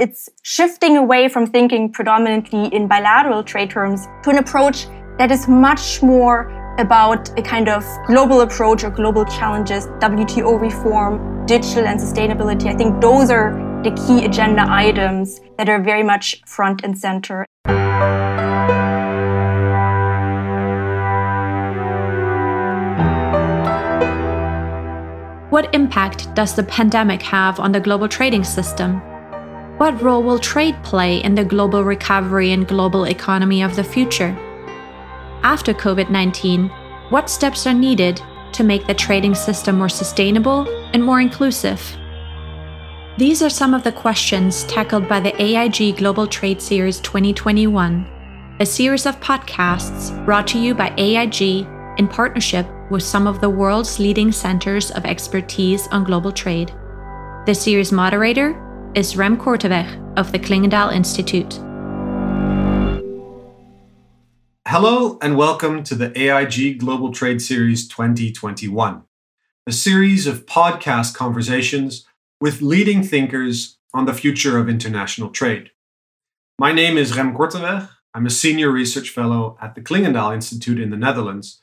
It's shifting away from thinking predominantly in bilateral trade terms to an approach that is much more about a kind of global approach or global challenges, WTO reform, digital and sustainability. I think those are the key agenda items that are very much front and center. What impact does the pandemic have on the global trading system? What role will trade play in the global recovery and global economy of the future? After COVID-19, what steps are needed to make the trading system more sustainable and more inclusive? These are some of the questions tackled by the AIG Global Trade Series 2021, a series of podcasts brought to you by AIG in partnership with some of the world's leading centers of expertise on global trade. The series moderator is Rem Korteweg of the Clingendael Institute. Hello and welcome to the AIG Global Trade Series 2021, a series of podcast conversations with leading thinkers on the future of international trade. My name is Rem Korteweg. I'm a senior research fellow at the Clingendael Institute in the Netherlands.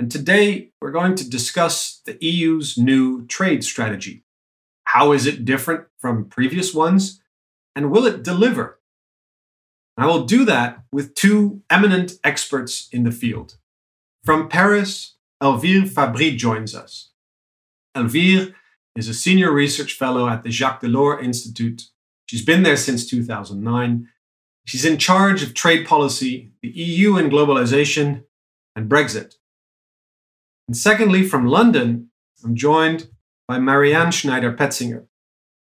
And today we're going to discuss the EU's new trade strategy. How is it different from previous ones? And will it deliver? I will do that with two eminent experts in the field. From Paris, Elvire Fabry joins us. Elvire is a senior research fellow at the Jacques Delors Institute. She's been there since 2009. She's in charge of trade policy, the EU and globalization, and Brexit. And secondly, from London, I'm joined by Marianne Schneider Petsinger.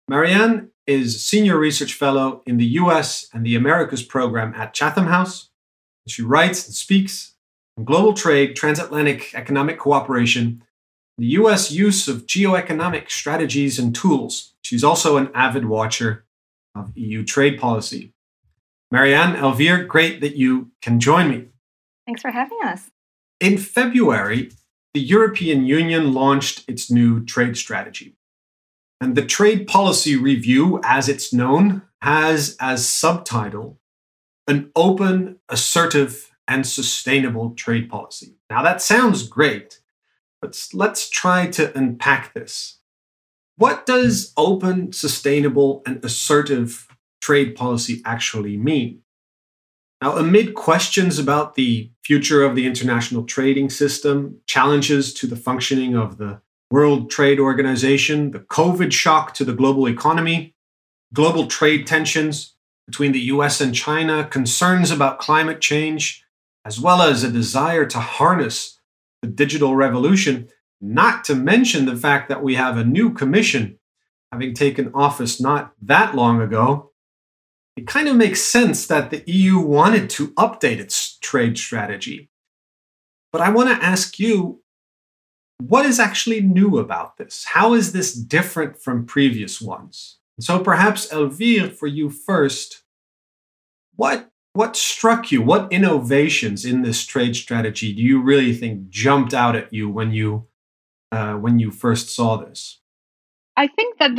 Marianne is a senior research fellow in the US and the Americas program at Chatham House. She writes and speaks on global trade, transatlantic economic cooperation, the US use of geoeconomic strategies and tools. She's also an avid watcher of EU trade policy. Marianne, Elvire, great that you can join me. Thanks for having us. In February, the European Union launched its new trade strategy. And the Trade Policy Review, as it's known, has as subtitle, An Open, Assertive, and Sustainable Trade Policy. Now that sounds great, but let's try to unpack this. What does open, sustainable, and assertive trade policy actually mean? Now, amid questions about the future of the international trading system, challenges to the functioning of the World Trade Organization, the COVID shock to the global economy, global trade tensions between the US and China, concerns about climate change, as well as a desire to harness the digital revolution, not to mention the fact that we have a new commission having taken office not that long ago, it kind of makes sense that the EU wanted to update its trade strategy. But I want to ask you, what is actually new about this? How is this different from previous ones? So perhaps, Elvire, for you first, what struck you? What innovations in this trade strategy do you really think jumped out at you when you first saw this? I think that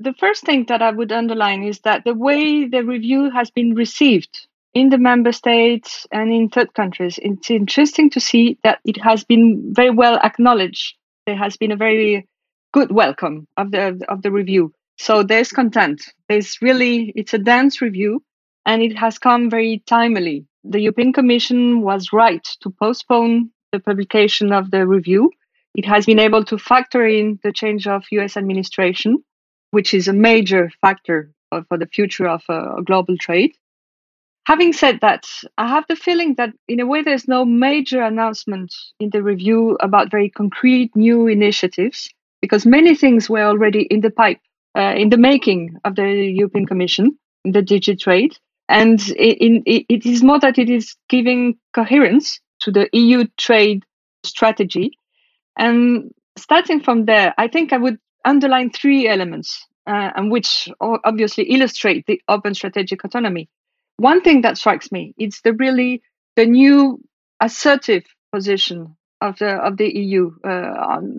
the first thing that I would underline is that the way the review has been received in the member states and in third countries, it's interesting to see that it has been very well acknowledged. There has been a very good welcome of the review. So there's content. There's really, it's a dense review and it has come very timely. The European Commission was right to postpone the publication of the review. It has been able to factor in the change of US administration, which is a major factor for the future of global trade. Having said that, I have the feeling that, in a way, there's no major announcement in the review about very concrete new initiatives, because many things were already in the pipe, in the making of the European Commission, in the DG Trade. And it is more that it is giving coherence to the EU trade strategy. And starting from there, I think I would underline three elements, and which obviously illustrate the open strategic autonomy. One thing that strikes me is the new assertive position of the EU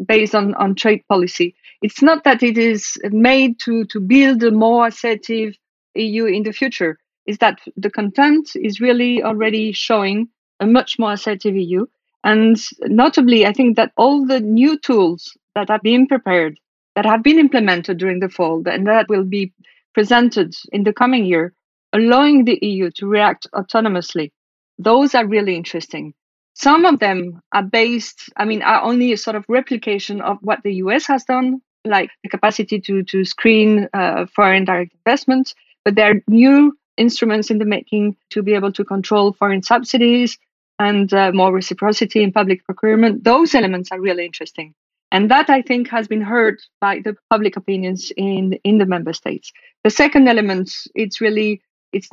based on trade policy. It's not that it is made to build a more assertive EU in the future is that the content is really already showing a much more assertive EU. And notably, I think that all the new tools that are being prepared, that have been implemented during the fall, and that will be presented in the coming year, allowing the EU to react autonomously, those are really interesting. Some of them are are only a sort of replication of what the US has done, like the capacity to screen foreign direct investment, but there are new instruments in the making to be able to control foreign subsidies and more reciprocity in public procurement. Those elements are really interesting. And that, I think, has been heard by the public opinions in the member states. The second element, it's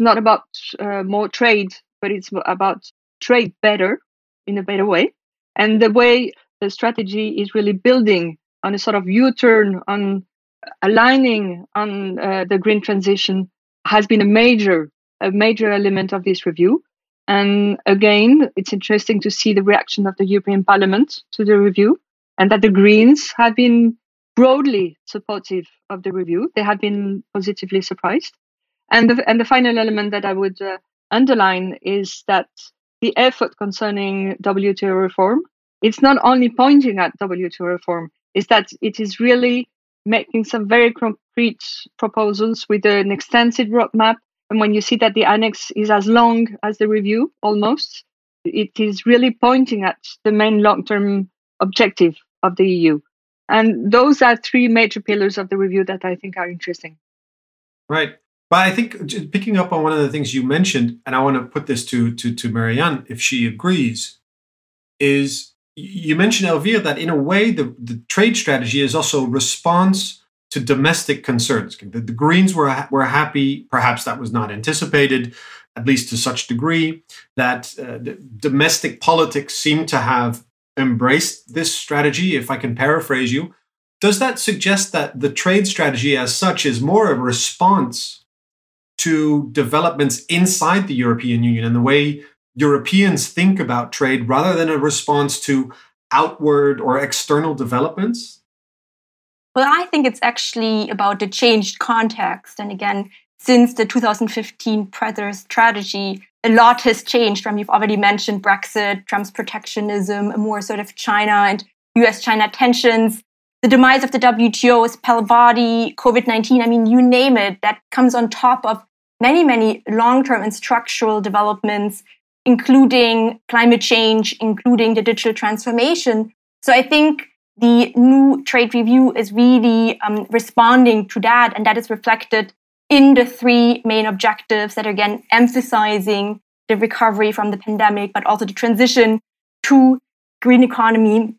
not about more trade, but it's about trade better, in a better way. And the way the strategy is really building on a sort of U-turn, on aligning on the green transition has been a major element of this review. And again, it's interesting to see the reaction of the European Parliament to the review, and that the Greens have been broadly supportive of the review. They have been positively surprised. And the final element that I would underline is that the effort concerning WTO reform, it's not only pointing at WTO reform, is that it is really making some very concrete proposals with an extensive roadmap. And when you see that the annex is as long as the review, almost, it is really pointing at the main long-term objective of the EU. And those are three major pillars of the review that I think are interesting. Right. But I think just picking up on one of the things you mentioned, and I want to put this to Marianne, if she agrees, is you mentioned, Elvire, that in a way the trade strategy is also a response to domestic concerns. The Greens were happy, perhaps that was not anticipated, at least to such degree, that the domestic politics seemed to have embraced this strategy, if I can paraphrase you. Does that suggest that the trade strategy as such is more a response to developments inside the European Union and the way Europeans think about trade rather than a response to outward or external developments? Well, I think it's actually about the changed context. And again, since the 2015 President's strategy, a lot has changed. I mean, you've already mentioned Brexit, Trump's protectionism, a more sort of China and US-China tensions, the demise of the WTO, Spalvati, COVID-19. I mean, you name it, that comes on top of many, many long-term and structural developments, including climate change, including the digital transformation. So I think the new trade review is really responding to that, and that is reflected in the three main objectives that are, again, emphasizing the recovery from the pandemic, but also the transition to green economy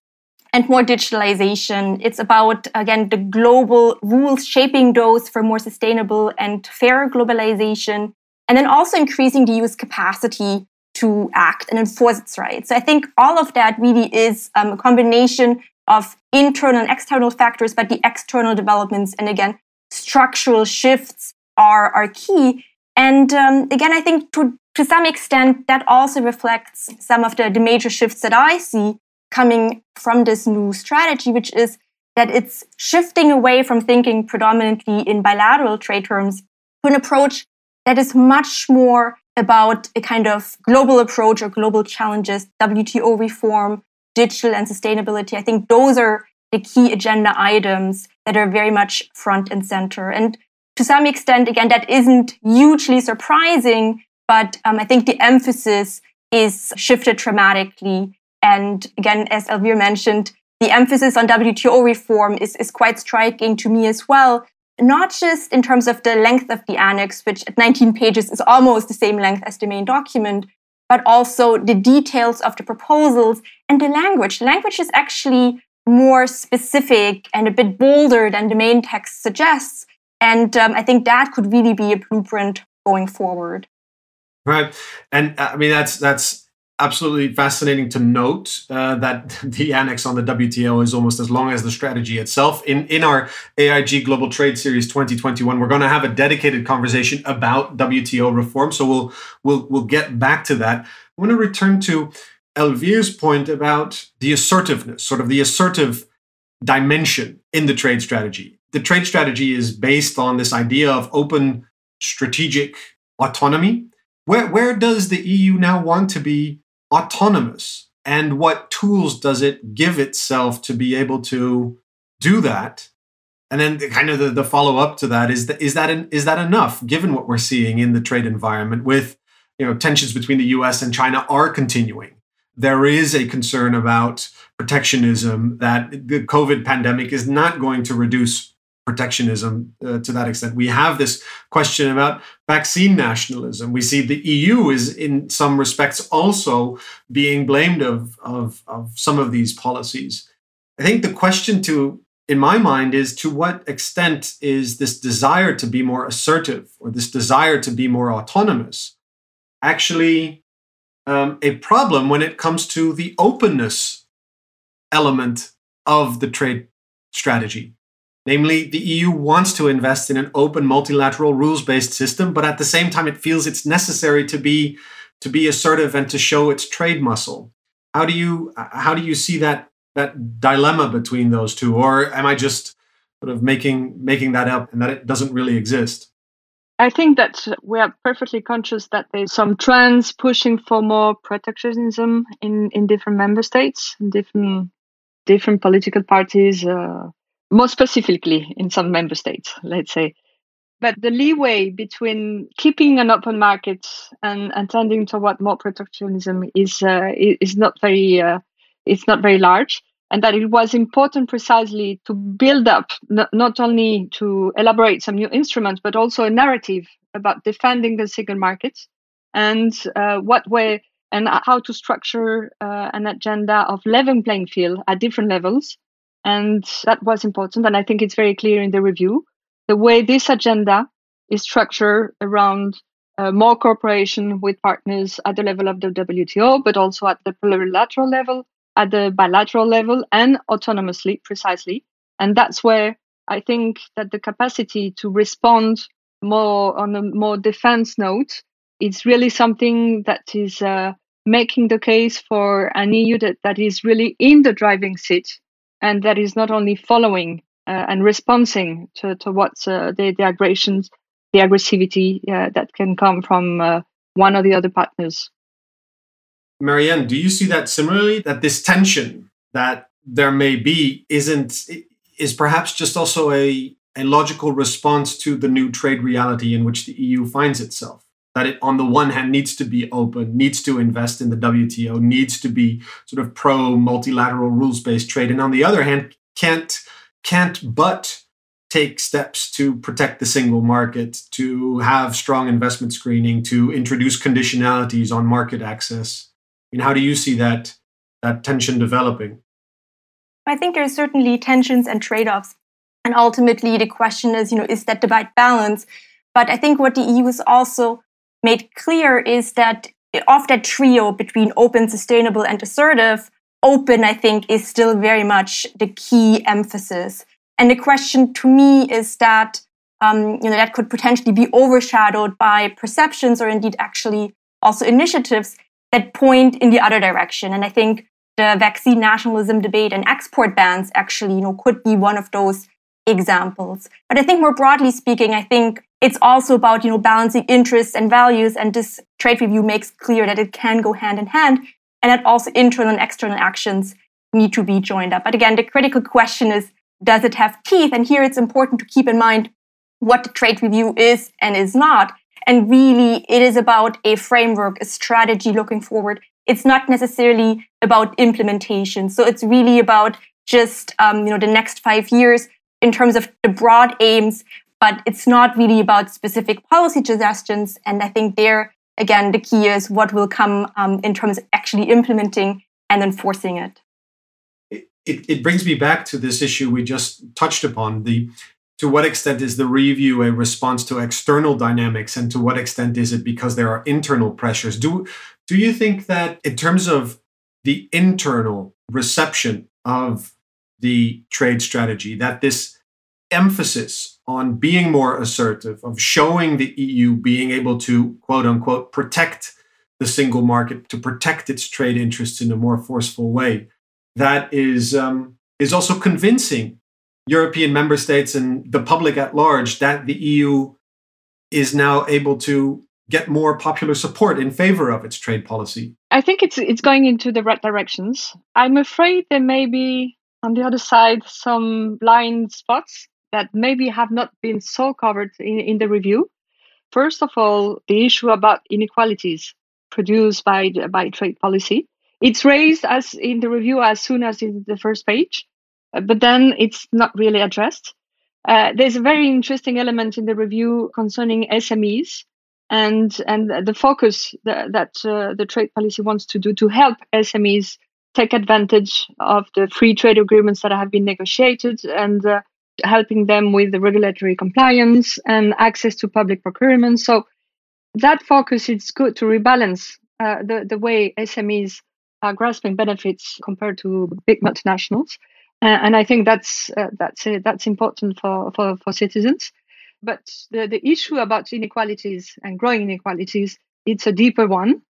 and more digitalization. It's about, again, the global rules shaping those for more sustainable and fairer globalization, and then also increasing the EU's capacity to act and enforce its rights. So I think all of that really is a combination of internal and external factors, but the external developments and, again, structural shifts are key. And again, I think to some extent, that also reflects some of the major shifts that I see coming from this new strategy, which is that it's shifting away from thinking predominantly in bilateral trade terms to an approach that is much more about a kind of global approach or global challenges, WTO reform, digital and sustainability. I think those are the key agenda items that are very much front and center. And to some extent, again, that isn't hugely surprising, but I think the emphasis is shifted dramatically. And again, as Elvire mentioned, the emphasis on WTO reform is quite striking to me as well, not just in terms of the length of the annex, which at 19 pages is almost the same length as the main document, but also the details of the proposals and the language. Language is actually more specific and a bit bolder than the main text suggests. And I think that could really be a blueprint going forward. Right. And I mean, that's absolutely fascinating to note that the annex on the WTO is almost as long as the strategy itself. In our AIG Global Trade Series 2021, we're going to have a dedicated conversation about WTO reform. So we'll get back to that. I want to return to Elvire's point about the assertiveness, sort of the assertive dimension in the trade strategy. The trade strategy is based on this idea of open strategic autonomy. Where does the EU now want to be autonomous? And what tools does it give itself to be able to do that? And then kind of the follow-up to that is that enough, given what we're seeing in the trade environment with, you know, tensions between the US and China are continuing. There is a concern about protectionism, that the COVID pandemic is not going to reduce protectionism to that extent. We have this question about vaccine nationalism. We see the EU is in some respects also being blamed of some of these policies. I think the question in my mind is, to what extent is this desire to be more assertive or this desire to be more autonomous actually a problem when it comes to the openness element of the trade strategy? Namely, the EU wants to invest in an open, multilateral, rules-based system, but at the same time, it feels it's necessary to be assertive and to show its trade muscle. How do you see that dilemma between those two, or am I just sort of making that up and that it doesn't really exist? I think that we are perfectly conscious that there's some trends pushing for more protectionism in different member states, in different political parties. More specifically in some member states, let's say. But the leeway between keeping an open market and tending toward more protectionism is not very large, and that it was important precisely to build up, not only to elaborate some new instruments, but also a narrative about defending the single market and what way and how to structure an agenda of level playing field at different levels. And that was important. And I think it's very clear in the review, the way this agenda is structured around more cooperation with partners at the level of the WTO, but also at the plurilateral level, at the bilateral level, and autonomously, precisely. And that's where I think that the capacity to respond more on a more defense note is really something that is making the case for an EU that is really in the driving seat. And that is not only following and responding to what's the aggressions, the aggressivity that can come from one or the other partners. Marianne, do you see that similarly? That this tension that there may be is perhaps just also a logical response to the new trade reality in which the EU finds itself? That it, on the one hand, needs to be open, needs to invest in the WTO, needs to be sort of pro-multilateral rules-based trade, and on the other hand, can't but take steps to protect the single market, to have strong investment screening, to introduce conditionalities on market access. I mean, how do you see that tension developing? I think there's certainly tensions and trade-offs, and ultimately the question is, is that the right balance? But I think what the EU is also made clear is that of that trio between open, sustainable, and assertive, open, I think, is still very much the key emphasis. And the question to me is that, that could potentially be overshadowed by perceptions or indeed actually also initiatives that point in the other direction. And I think the vaccine nationalism debate and export bans actually, could be one of those examples. But I think more broadly speaking, I think it's also about, balancing interests and values. And this trade review makes clear that it can go hand in hand and that also internal and external actions need to be joined up. But again, the critical question is, does it have teeth? And here it's important to keep in mind what the trade review is and is not. And really, it is about a framework, a strategy looking forward. It's not necessarily about implementation. So it's really about just, the next 5 years in terms of the broad aims, but it's not really about specific policy suggestions. And I think there, again, the key is what will come in terms of actually implementing and enforcing it. It brings me back to this issue we just touched upon, to what extent is the review a response to external dynamics and to what extent is it because there are internal pressures? Do you think that in terms of the internal reception of the trade strategy, that this emphasis on being more assertive, of showing the EU being able to, quote unquote, protect the single market, to protect its trade interests in a more forceful way, that is also convincing European member states and the public at large that the EU is now able to get more popular support in favor of its trade policy? I think it's going into the right directions. I'm afraid there may be, on the other side, some blind spots that maybe have not been so covered in the review. First of all, the issue about inequalities produced by trade policy. It's raised as in the review as soon as in the first page, but then it's not really addressed. There's a very interesting element in the review concerning SMEs and the focus that the trade policy wants to do to help SMEs take advantage of the free trade agreements that have been negotiated and helping them with the regulatory compliance and access to public procurement. So that focus, it's good to rebalance the way SMEs are grasping benefits compared to big multinationals. And I think that's important for citizens. But the issue about inequalities and growing inequalities, it's a deeper one.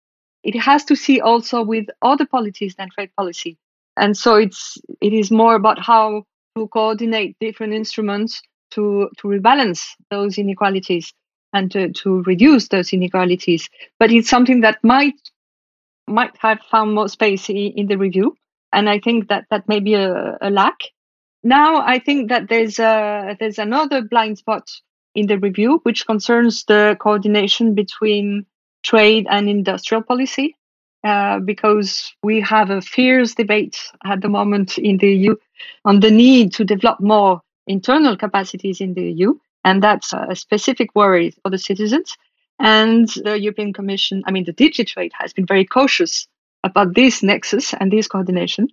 It has to see also with other policies than trade policy. And so it is more about how to coordinate different instruments to rebalance those inequalities and to reduce those inequalities. But it's something that might have found more space in the review. And I think that may be a lack. Now, I think that there's another blind spot in the review, which concerns the coordination between trade and industrial policy, because we have a fierce debate at the moment in the EU on the need to develop more internal capacities in the EU. And that's a specific worry for the citizens. And the European Commission, the DG Trade has been very cautious about this nexus and this coordination.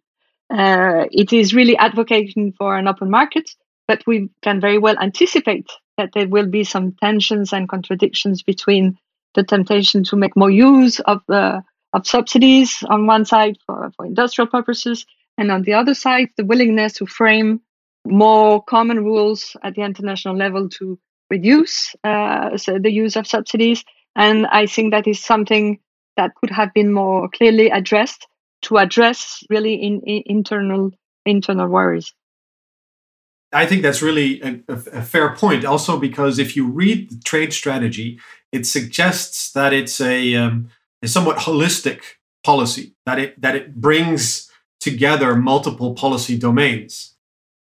It is really advocating for an open market, but we can very well anticipate that there will be some tensions and contradictions between the temptation to make more use of subsidies on one side for industrial purposes, and on the other side, the willingness to frame more common rules at the international level to reduce the use of subsidies. And I think that is something that could have been more clearly addressed to address really in internal worries. I think that's really a fair point. Also, because if you read the trade strategy, it suggests that it's a somewhat holistic policy, that it brings together multiple policy domains.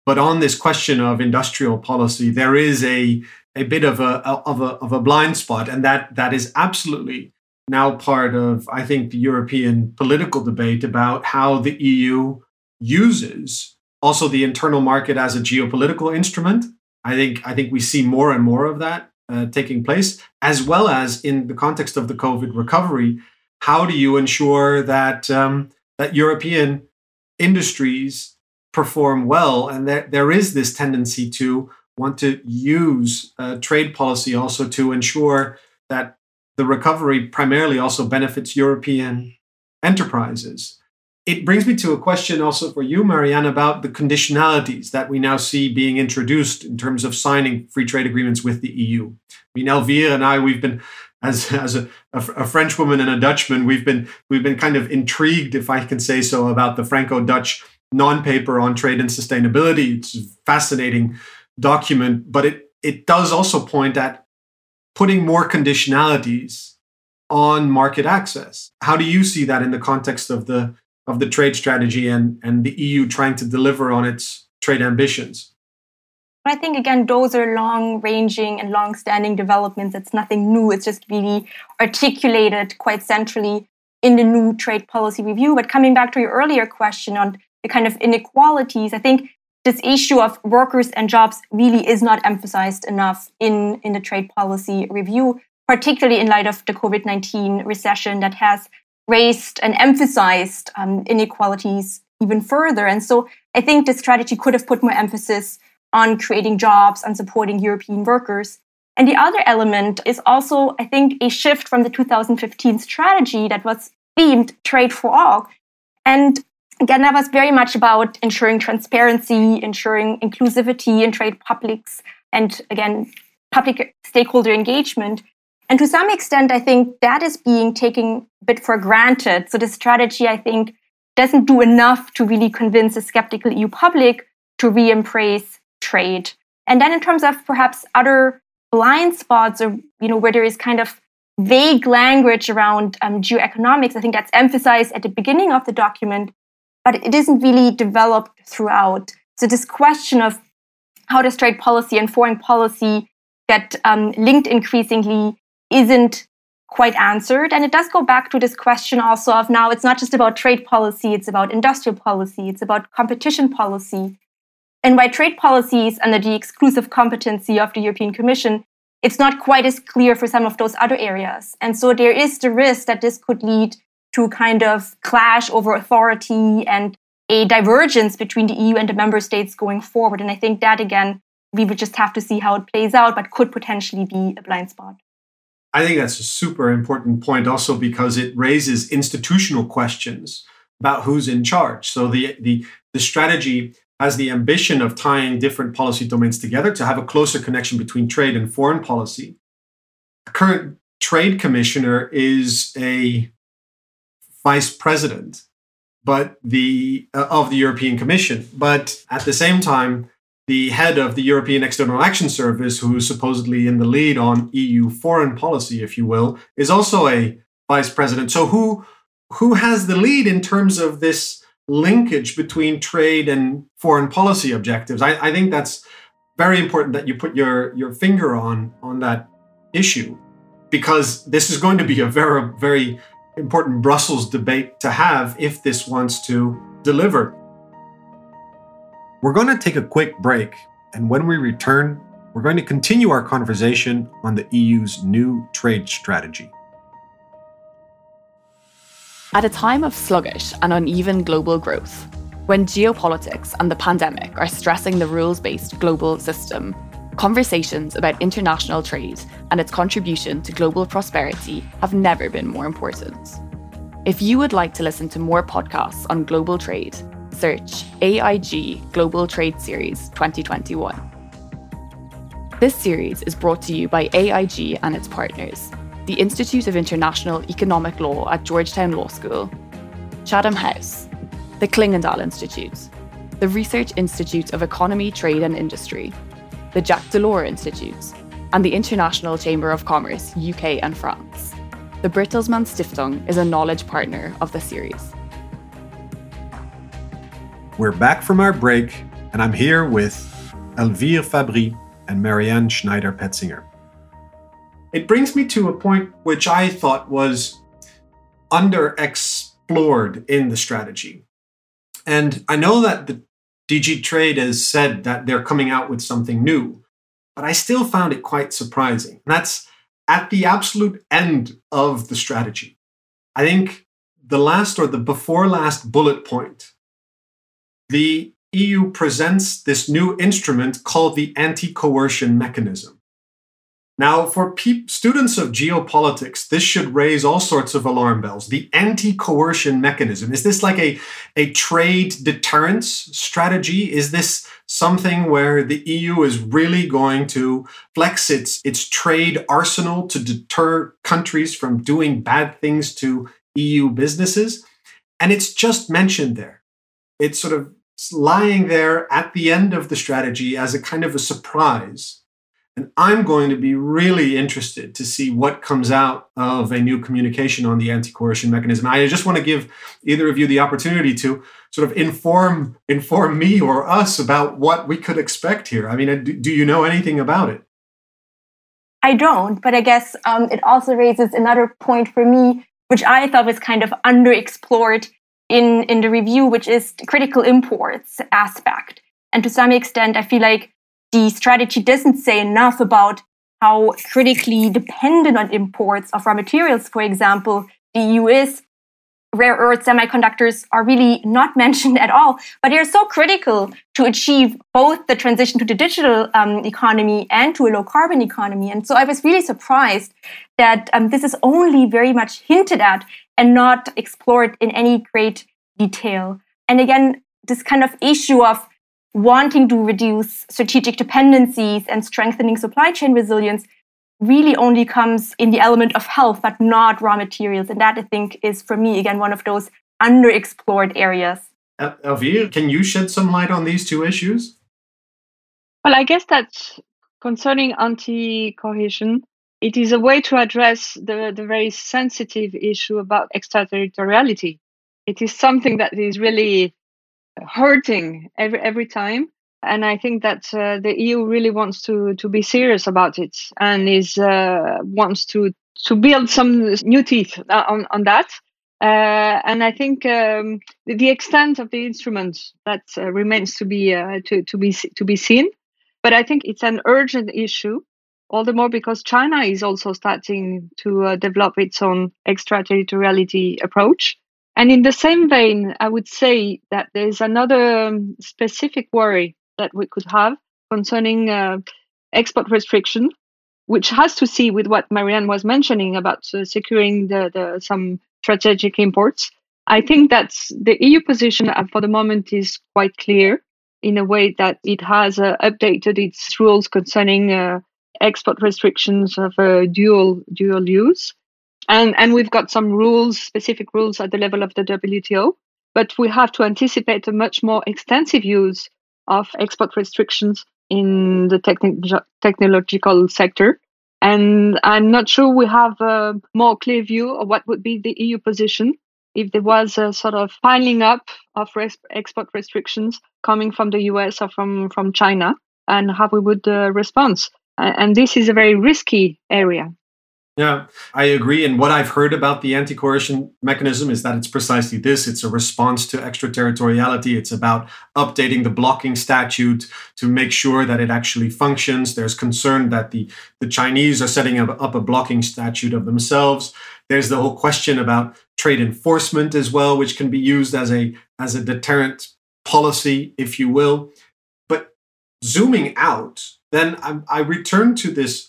But on this question of industrial policy, there is a bit of a blind spot, and that is absolutely now part of, I think, the European political debate about how the EU uses also the internal market as a geopolitical instrument. I think we see more and more of that taking place, as well as in the context of the COVID recovery. How do you ensure that European industries perform well? And there is this tendency to want to use trade policy also to ensure that the recovery primarily also benefits European enterprises. It brings me to a question also for you, Marianne, about the conditionalities that we now see being introduced in terms of signing free trade agreements with the EU. Elvire and I, we've been, as a French woman and a Dutchman, we've been kind of intrigued, if I can say so, about the Franco-Dutch non-paper on trade and sustainability. It's a fascinating document, but it does also point at putting more conditionalities on market access. How do you see that in the context of the trade strategy and the EU trying to deliver on its trade ambitions? I think, again, those are long-ranging and long-standing developments. It's nothing new. It's just really articulated quite centrally in the new trade policy review. But coming back to your earlier question on the kind of inequalities, I think this issue of workers and jobs really is not emphasized enough in the trade policy review, particularly in light of the COVID-19 recession that has raised and emphasized inequalities even further. And so I think the strategy could have put more emphasis on creating jobs and supporting European workers. And the other element is also, I think, a shift from the 2015 strategy that was themed Trade for All. And again, that was very much about ensuring transparency, ensuring inclusivity in trade publics, and again, public stakeholder engagement. And to some extent, I think that is being taken a bit for granted. So the strategy, I think, doesn't do enough to really convince a skeptical EU public to re-embrace trade. And then in terms of perhaps other blind spots or, you know, where there is kind of vague language around geoeconomics. I think that's emphasized at the beginning of the document, but it isn't really developed throughout. So this question of how does trade policy and foreign policy get linked increasingly isn't quite answered. And it does go back to this question also of now it's not just about trade policy, it's about industrial policy, it's about competition policy. And while trade policy is under the exclusive competency of the European Commission, it's not quite as clear for some of those other areas. And so there is the risk that this could lead to kind of clash over authority and a divergence between the EU and the member states going forward. And I think that, again, we would just have to see how it plays out, but could potentially be a blind spot. I think that's a super important point also because it raises institutional questions about who's in charge. So the strategy has the ambition of tying different policy domains together to have a closer connection between trade and foreign policy. The current trade commissioner is a vice president of the European Commission. But at the same time, the head of the European External Action Service, who is supposedly in the lead on EU foreign policy, if you will, is also a vice president. So who has the lead in terms of this linkage between trade and foreign policy objectives? I think that's very important that you put your finger on that issue, because this is going to be a very, very important Brussels debate to have if this wants to deliver. We're going to take a quick break, and when we return, we're going to continue our conversation on the EU's new trade strategy. At a time of sluggish and uneven global growth, when geopolitics and the pandemic are stressing the rules-based global system, conversations about international trade and its contribution to global prosperity have never been more important. If you would like to listen to more podcasts on global trade, search AIG Global Trade Series 2021. This series is brought to you by AIG and its partners, the Institute of International Economic Law at Georgetown Law School, Chatham House, the Clingendael Institute, the Research Institute of Economy, Trade and Industry, the Jacques Delors Institute, and the International Chamber of Commerce, UK and France. The Bertelsmann Stiftung is a knowledge partner of the series. We're back from our break, and I'm here with Elvire Fabry and Marianne Schneider Petsinger. It brings me to a point which I thought was underexplored in the strategy. And I know that the DG Trade has said that they're coming out with something new, but I still found it quite surprising. And that's at the absolute end of the strategy. I think the last or the before last bullet point, the EU presents this new instrument called the anti-coercion mechanism. Now, for students of geopolitics, this should raise all sorts of alarm bells. The anti-coercion mechanism. Is this like a trade deterrence strategy? Is this something where the EU is really going to flex its trade arsenal to deter countries from doing bad things to EU businesses? And it's just mentioned there. It's sort of lying there at the end of the strategy as a kind of a surprise. And I'm going to be really interested to see what comes out of a new communication on the anti-coercion mechanism. I just want to give either of you the opportunity to sort of inform me or us about what we could expect here. I mean, do you know anything about it? I don't, but I guess it also raises another point for me, which I thought was kind of underexplored in the review, which is the critical imports aspect. And to some extent, I feel like the strategy doesn't say enough about how critically dependent on imports of raw materials, for example, the EU is. Rare earth semiconductors are really not mentioned at all, but they're so critical to achieve both the transition to the digital economy and to a low-carbon economy. And so I was really surprised that this is only very much hinted at and not explored in any great detail. And again, this kind of issue of wanting to reduce strategic dependencies and strengthening supply chain resilience really only comes in the element of health, but not raw materials. And that, I think, is, for me, again, one of those underexplored areas. Elvire, can you shed some light on these two issues? Well, I guess that's Concerning anti-coercion, it is a way to address the very sensitive issue about extraterritoriality. It is something that is really hurting every time. And I think that the EU really wants to be serious about it and is wants to build some new teeth on that. And I think the extent of the instrument that remains to be seen. But I think it's an urgent issue, all the more because China is also starting to develop its own extraterritoriality approach. And in the same vein, I would say that there's another specific worry that we could have concerning export restriction, which has to see with what Marianne was mentioning about securing some strategic imports. I think that the EU position for the moment is quite clear in a way that it has updated its rules concerning export restrictions of dual use. And we've got some rules, specific rules at the level of the WTO, but we have to anticipate a much more extensive use of export restrictions in the technological sector. And I'm not sure we have a more clear view of what would be the EU position if there was a sort of piling up of export restrictions coming from the US or from China, and how we would respond. And this is a very risky area. Yeah, I agree. And what I've heard about the anti-coercion mechanism is that it's precisely this. It's a response to extraterritoriality. It's about updating the blocking statute to make sure that it actually functions. There's concern that the Chinese are setting up a blocking statute of themselves. There's the whole question about trade enforcement as well, which can be used as a deterrent policy, if you will. But zooming out, then I return to this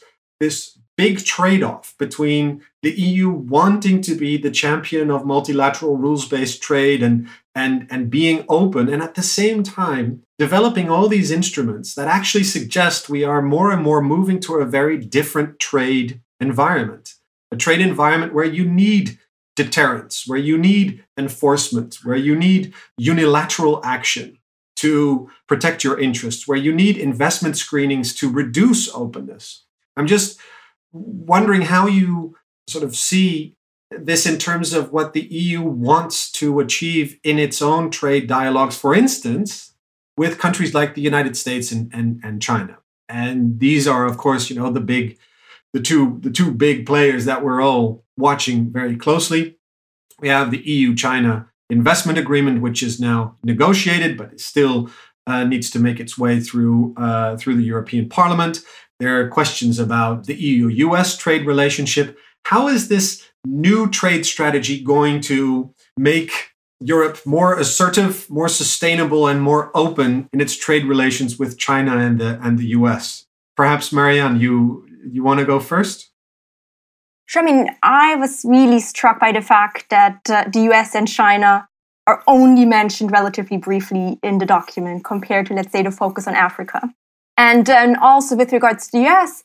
big trade-off between the EU wanting to be the champion of multilateral rules-based trade and being open, and at the same time developing all these instruments that actually suggest we are more and more moving to a very different trade environment. A trade environment where you need deterrence, where you need enforcement, where you need unilateral action to protect your interests, where you need investment screenings to reduce openness. I'm just wondering how you sort of see this in terms of what the EU wants to achieve in its own trade dialogues, for instance, with countries like the United States and China. And these are, of course, you know, the two big players that we're all watching very closely. We have the EU-China investment agreement, which is now negotiated, but it still needs to make its way through the European Parliament. There are questions about the EU-US trade relationship. How is this new trade strategy going to make Europe more assertive, more sustainable, and more open in its trade relations with China and the US? Perhaps, Marianne, you want to go first? Sure. I mean, I was really struck by the fact that the US and China are only mentioned relatively briefly in the document compared to, let's say, the focus on Africa. And also with regards to the US,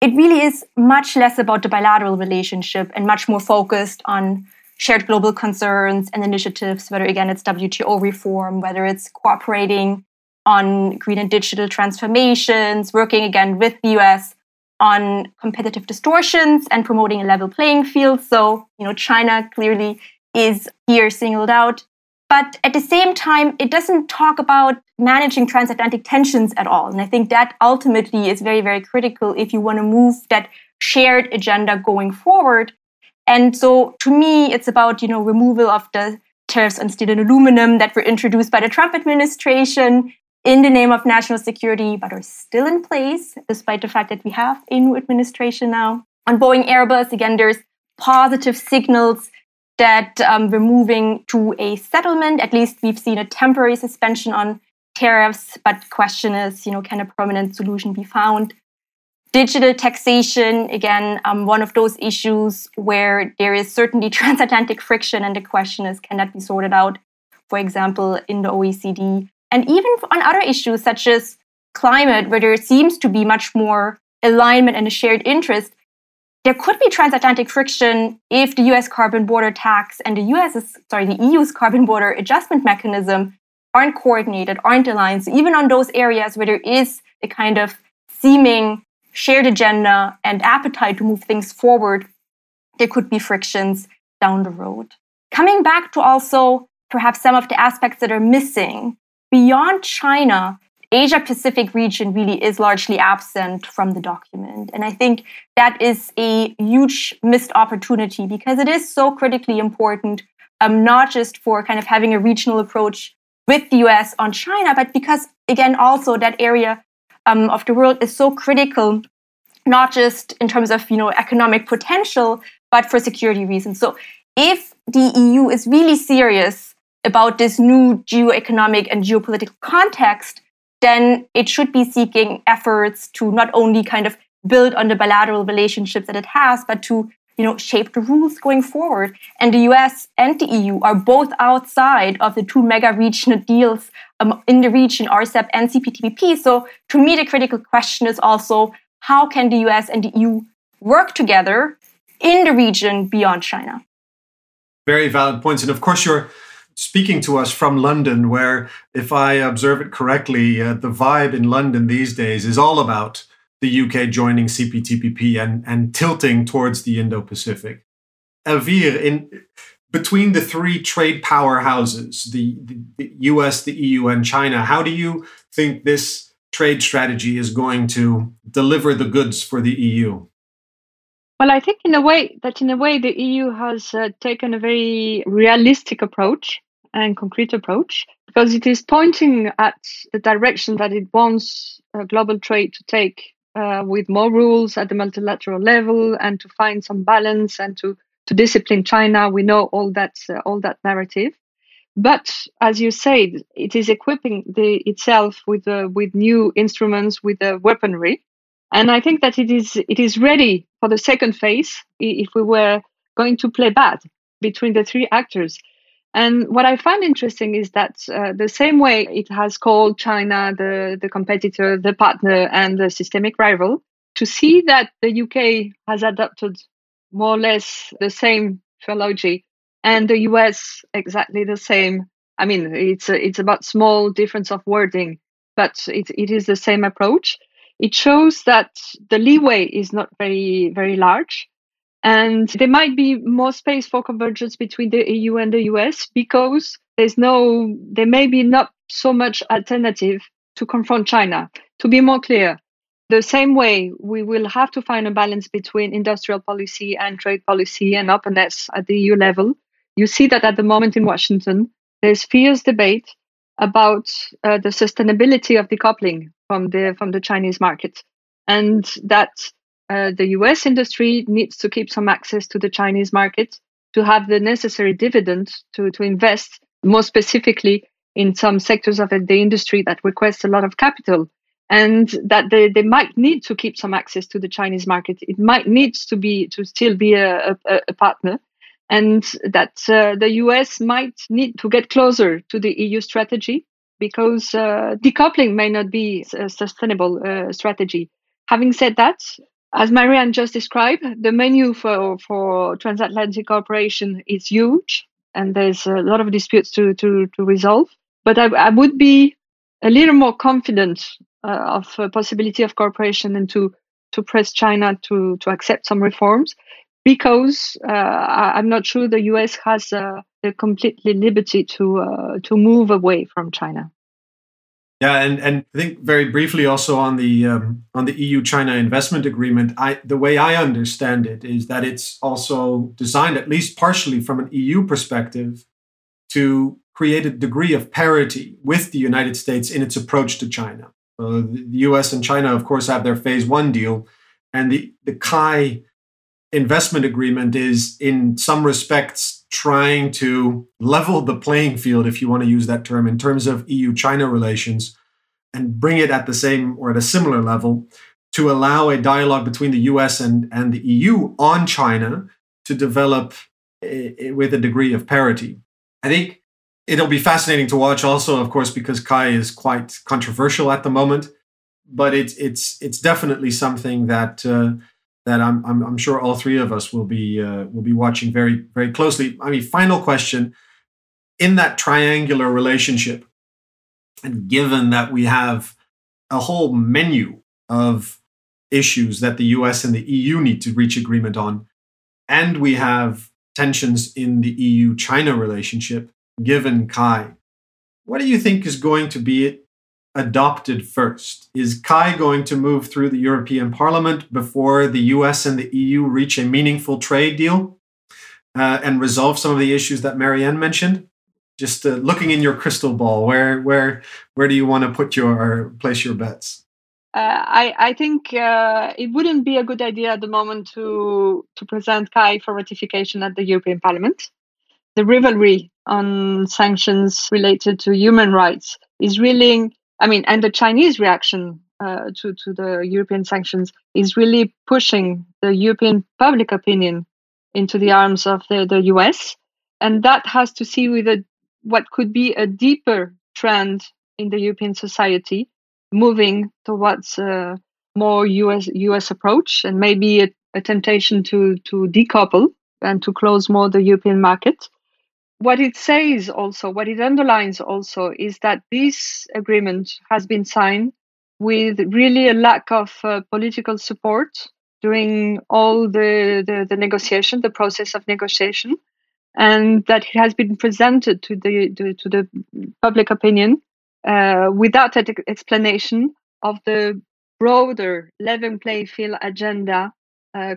it really is much less about the bilateral relationship and much more focused on shared global concerns and initiatives, whether, again, it's WTO reform, whether it's cooperating on green and digital transformations, working, again, with the US on competitive distortions and promoting a level playing field. So, you know, China clearly is here singled out. But at the same time, it doesn't talk about managing transatlantic tensions at all. And I think that ultimately is very, very critical if you want to move that shared agenda going forward. And so to me, it's about, you know, removal of the tariffs on steel and aluminum that were introduced by the Trump administration in the name of national security, but are still in place, despite the fact that we have a new administration now. On Boeing Airbus, again, there's positive signals that we're moving to a settlement. At least we've seen a temporary suspension on tariffs, but the question is, you know, can a permanent solution be found? Digital taxation, again, one of those issues where there is certainly transatlantic friction, and the question is, can that be sorted out, for example, in the OECD? And even on other issues such as climate, where there seems to be much more alignment and a shared interest, there could be transatlantic friction if the US carbon border tax and the EU's carbon border adjustment mechanism aren't coordinated, aren't aligned. So even on those areas where there is a kind of seeming shared agenda and appetite to move things forward, there could be frictions down the road. Coming back to also perhaps some of the aspects that are missing, beyond China, Asia-Pacific region really is largely absent from the document. And I think that is a huge missed opportunity because it is so critically important, not just for kind of having a regional approach with the US on China, but because, again, also that area of the world is so critical, not just in terms of, economic potential, but for security reasons. So if the EU is really serious about this new geoeconomic and geopolitical context, then it should be seeking efforts to not only kind of build on the bilateral relationships that it has, but to, shape the rules going forward. And the US and the EU are both outside of the two mega regional deals in the region, RCEP and CPTPP. So to me, the critical question is also, how can the US and the EU work together in the region beyond China? Very valid points. And of course, you're speaking to us from London, where, if I observe it correctly, the vibe in London these days is all about the UK joining CPTPP and tilting towards the Indo-Pacific. Elvire, in between the three trade powerhouses, the US, the EU, and China, how do you think this trade strategy is going to deliver the goods for the EU? Well, I think in a way the EU has taken a very realistic approach and concrete approach, because it is pointing at the direction that it wants global trade to take, with more rules at the multilateral level and to find some balance and to discipline China. We know all that narrative, but as you said, it is equipping itself with new instruments, with weaponry. And I think that it is ready for the second phase if we were going to play bad between the three actors. And what I find interesting is that the same way it has called China the competitor, the partner, and the systemic rival, to see that the UK has adopted more or less the same philology, and the US exactly the same. I mean, it's about small difference of wording, but it is the same approach. It shows that the leeway is not very, very large, and there might be more space for convergence between the EU and the US because there may be not so much alternative to confront China. To be more clear, the same way we will have to find a balance between industrial policy and trade policy and openness at the EU level. You see that at the moment in Washington, there's fierce debate about the sustainability of decoupling from the Chinese market, and that the US industry needs to keep some access to the Chinese market to have the necessary dividend to invest more specifically in some sectors of the industry that request a lot of capital, and that they might need to keep some access to the Chinese market. It might need to still be a partner, and that the US might need to get closer to the EU strategy, because decoupling may not be a sustainable strategy. Having said that, as Marianne just described, the menu for transatlantic cooperation is huge, and there's a lot of disputes to resolve. But I would be a little more confident of the possibility of cooperation and to press China to accept some reforms, because I'm not sure the US has the completely liberty to move away from China. Yeah, and I think very briefly also on the EU-China investment agreement, the way I understand it is that it's also designed, at least partially from an EU perspective, to create a degree of parity with the United States in its approach to China. The US and China, of course, have their phase one deal, and the CAI investment agreement is in some respects trying to level the playing field, if you want to use that term, in terms of EU-China relations, and bring it at the same or at a similar level to allow a dialogue between the US and the EU on China to develop with a degree of parity. I think it'll be fascinating to watch also, of course, because CAI is quite controversial at the moment, but it's definitely something that I'm sure all three of us will be watching very, very closely. I mean, final question: in that triangular relationship, and given that we have a whole menu of issues that the US and the EU need to reach agreement on. And we have tensions in the EU-China relationship, given CAI. What do you think is going to be adopted first? Is CAI going to move through the European Parliament before the US and the EU reach a meaningful trade deal and resolve some of the issues that Marianne mentioned? Just looking in your crystal ball, where do you want to put place your bets? I think it wouldn't be a good idea at the moment to present CAI for ratification at the European Parliament. The rivalry on sanctions related to human rights is really, and the Chinese reaction to the European sanctions is really pushing the European public opinion into the arms of the US. And that has to see with what could be a deeper trend in the European society, moving towards a more US approach, and maybe a temptation to decouple and to close more the European market. What it says also, what it underlines also, is that this agreement has been signed with really a lack of political support during all the negotiation, the process of negotiation, and that it has been presented to the public opinion without an explanation of the broader level playing field agenda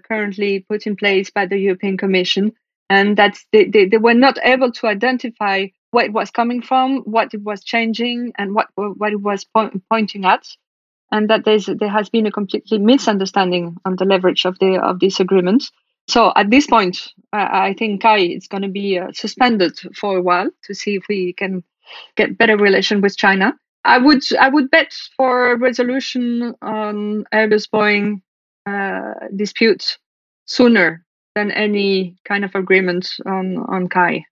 currently put in place by the European Commission. And that they were not able to identify where it was coming from, what it was changing, and what it was pointing at, and that there has been a completely misunderstanding on the leverage of this agreement. So at this point, I think CAI is going to be suspended for a while to see if we can get better relation with China. I would bet for a resolution on Airbus-Boeing disputes sooner than any kind of agreement on CAI.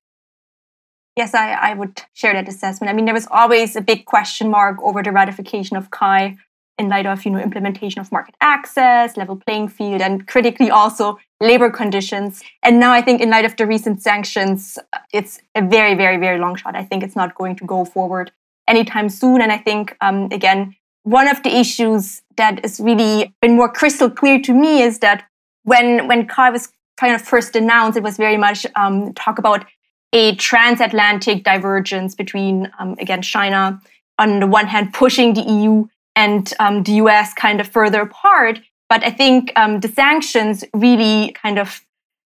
Yes, I would share that assessment. There was always a big question mark over the ratification of CAI in light of implementation of market access, level playing field, and critically also labor conditions. And now I think in light of the recent sanctions, it's a very, very, very long shot. I think it's not going to go forward anytime soon. And I think, again, one of the issues that has really been more crystal clear to me is that when CAI was kind of first announced, it was very much talk about a transatlantic divergence between, again, China on the one hand pushing the EU and the US kind of further apart. But I think the sanctions really kind of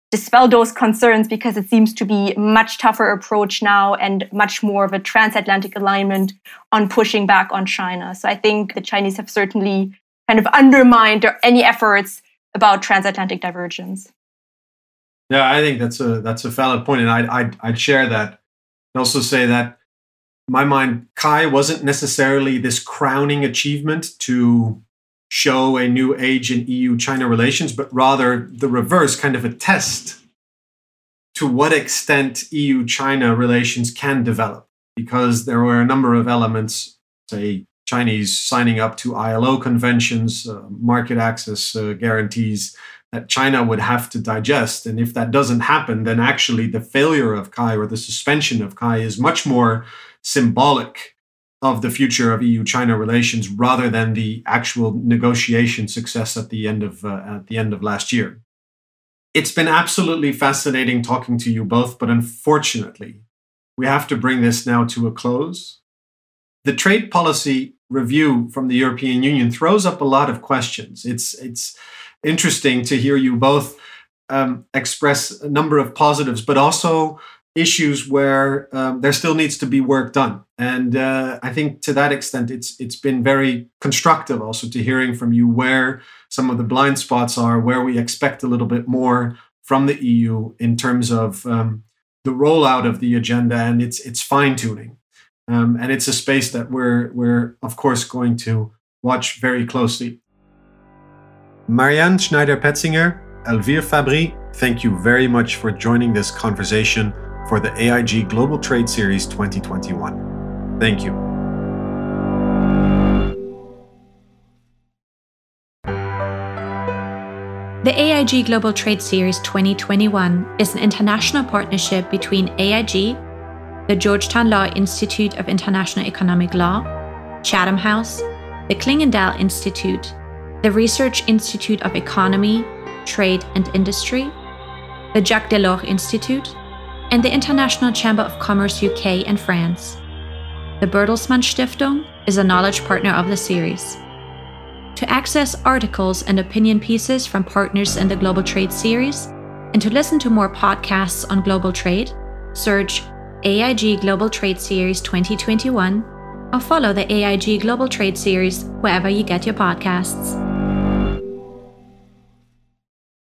dispel those concerns, because it seems to be a much tougher approach now and much more of a transatlantic alignment on pushing back on China. So I think the Chinese have certainly kind of undermined any efforts about transatlantic divergence. Yeah, I think that's a valid point, and I'd share that. I'd also say that in my mind, CAI wasn't necessarily this crowning achievement to show a new age in EU-China relations, but rather the reverse, kind of a test to what extent EU-China relations can develop, because there were a number of elements, say Chinese signing up to ILO conventions, market access guarantees, that China would have to digest. And if that doesn't happen, then actually the failure of CAI or the suspension of CAI is much more symbolic of the future of EU-China relations rather than the actual negotiation success at the end of last year. It's been absolutely fascinating talking to you both, but unfortunately, we have to bring this now to a close. The trade policy review from the European Union throws up a lot of questions. It's interesting to hear you both express a number of positives, but also issues where there still needs to be work done. And I think to that extent, it's been very constructive also to hearing from you where some of the blind spots are, where we expect a little bit more from the EU in terms of the rollout of the agenda and its fine-tuning. And it's a space that we're of course going to watch very closely. Marianne Schneider Petsinger, Elvire Fabry, thank you very much for joining this conversation for the AIG Global Trade Series 2021. Thank you. The AIG Global Trade Series 2021 is an international partnership between AIG, the Georgetown Law Institute of International Economic Law, Chatham House, the Clingendael Institute, the Research Institute of Economy, Trade and Industry, the Jacques Delors Institute, and the International Chamber of Commerce UK and France. The Bertelsmann Stiftung is a knowledge partner of the series. To access articles and opinion pieces from partners in the Global Trade series, and to listen to more podcasts on global trade, search AIG Global Trade Series 2021 or follow the AIG Global Trade Series wherever you get your podcasts.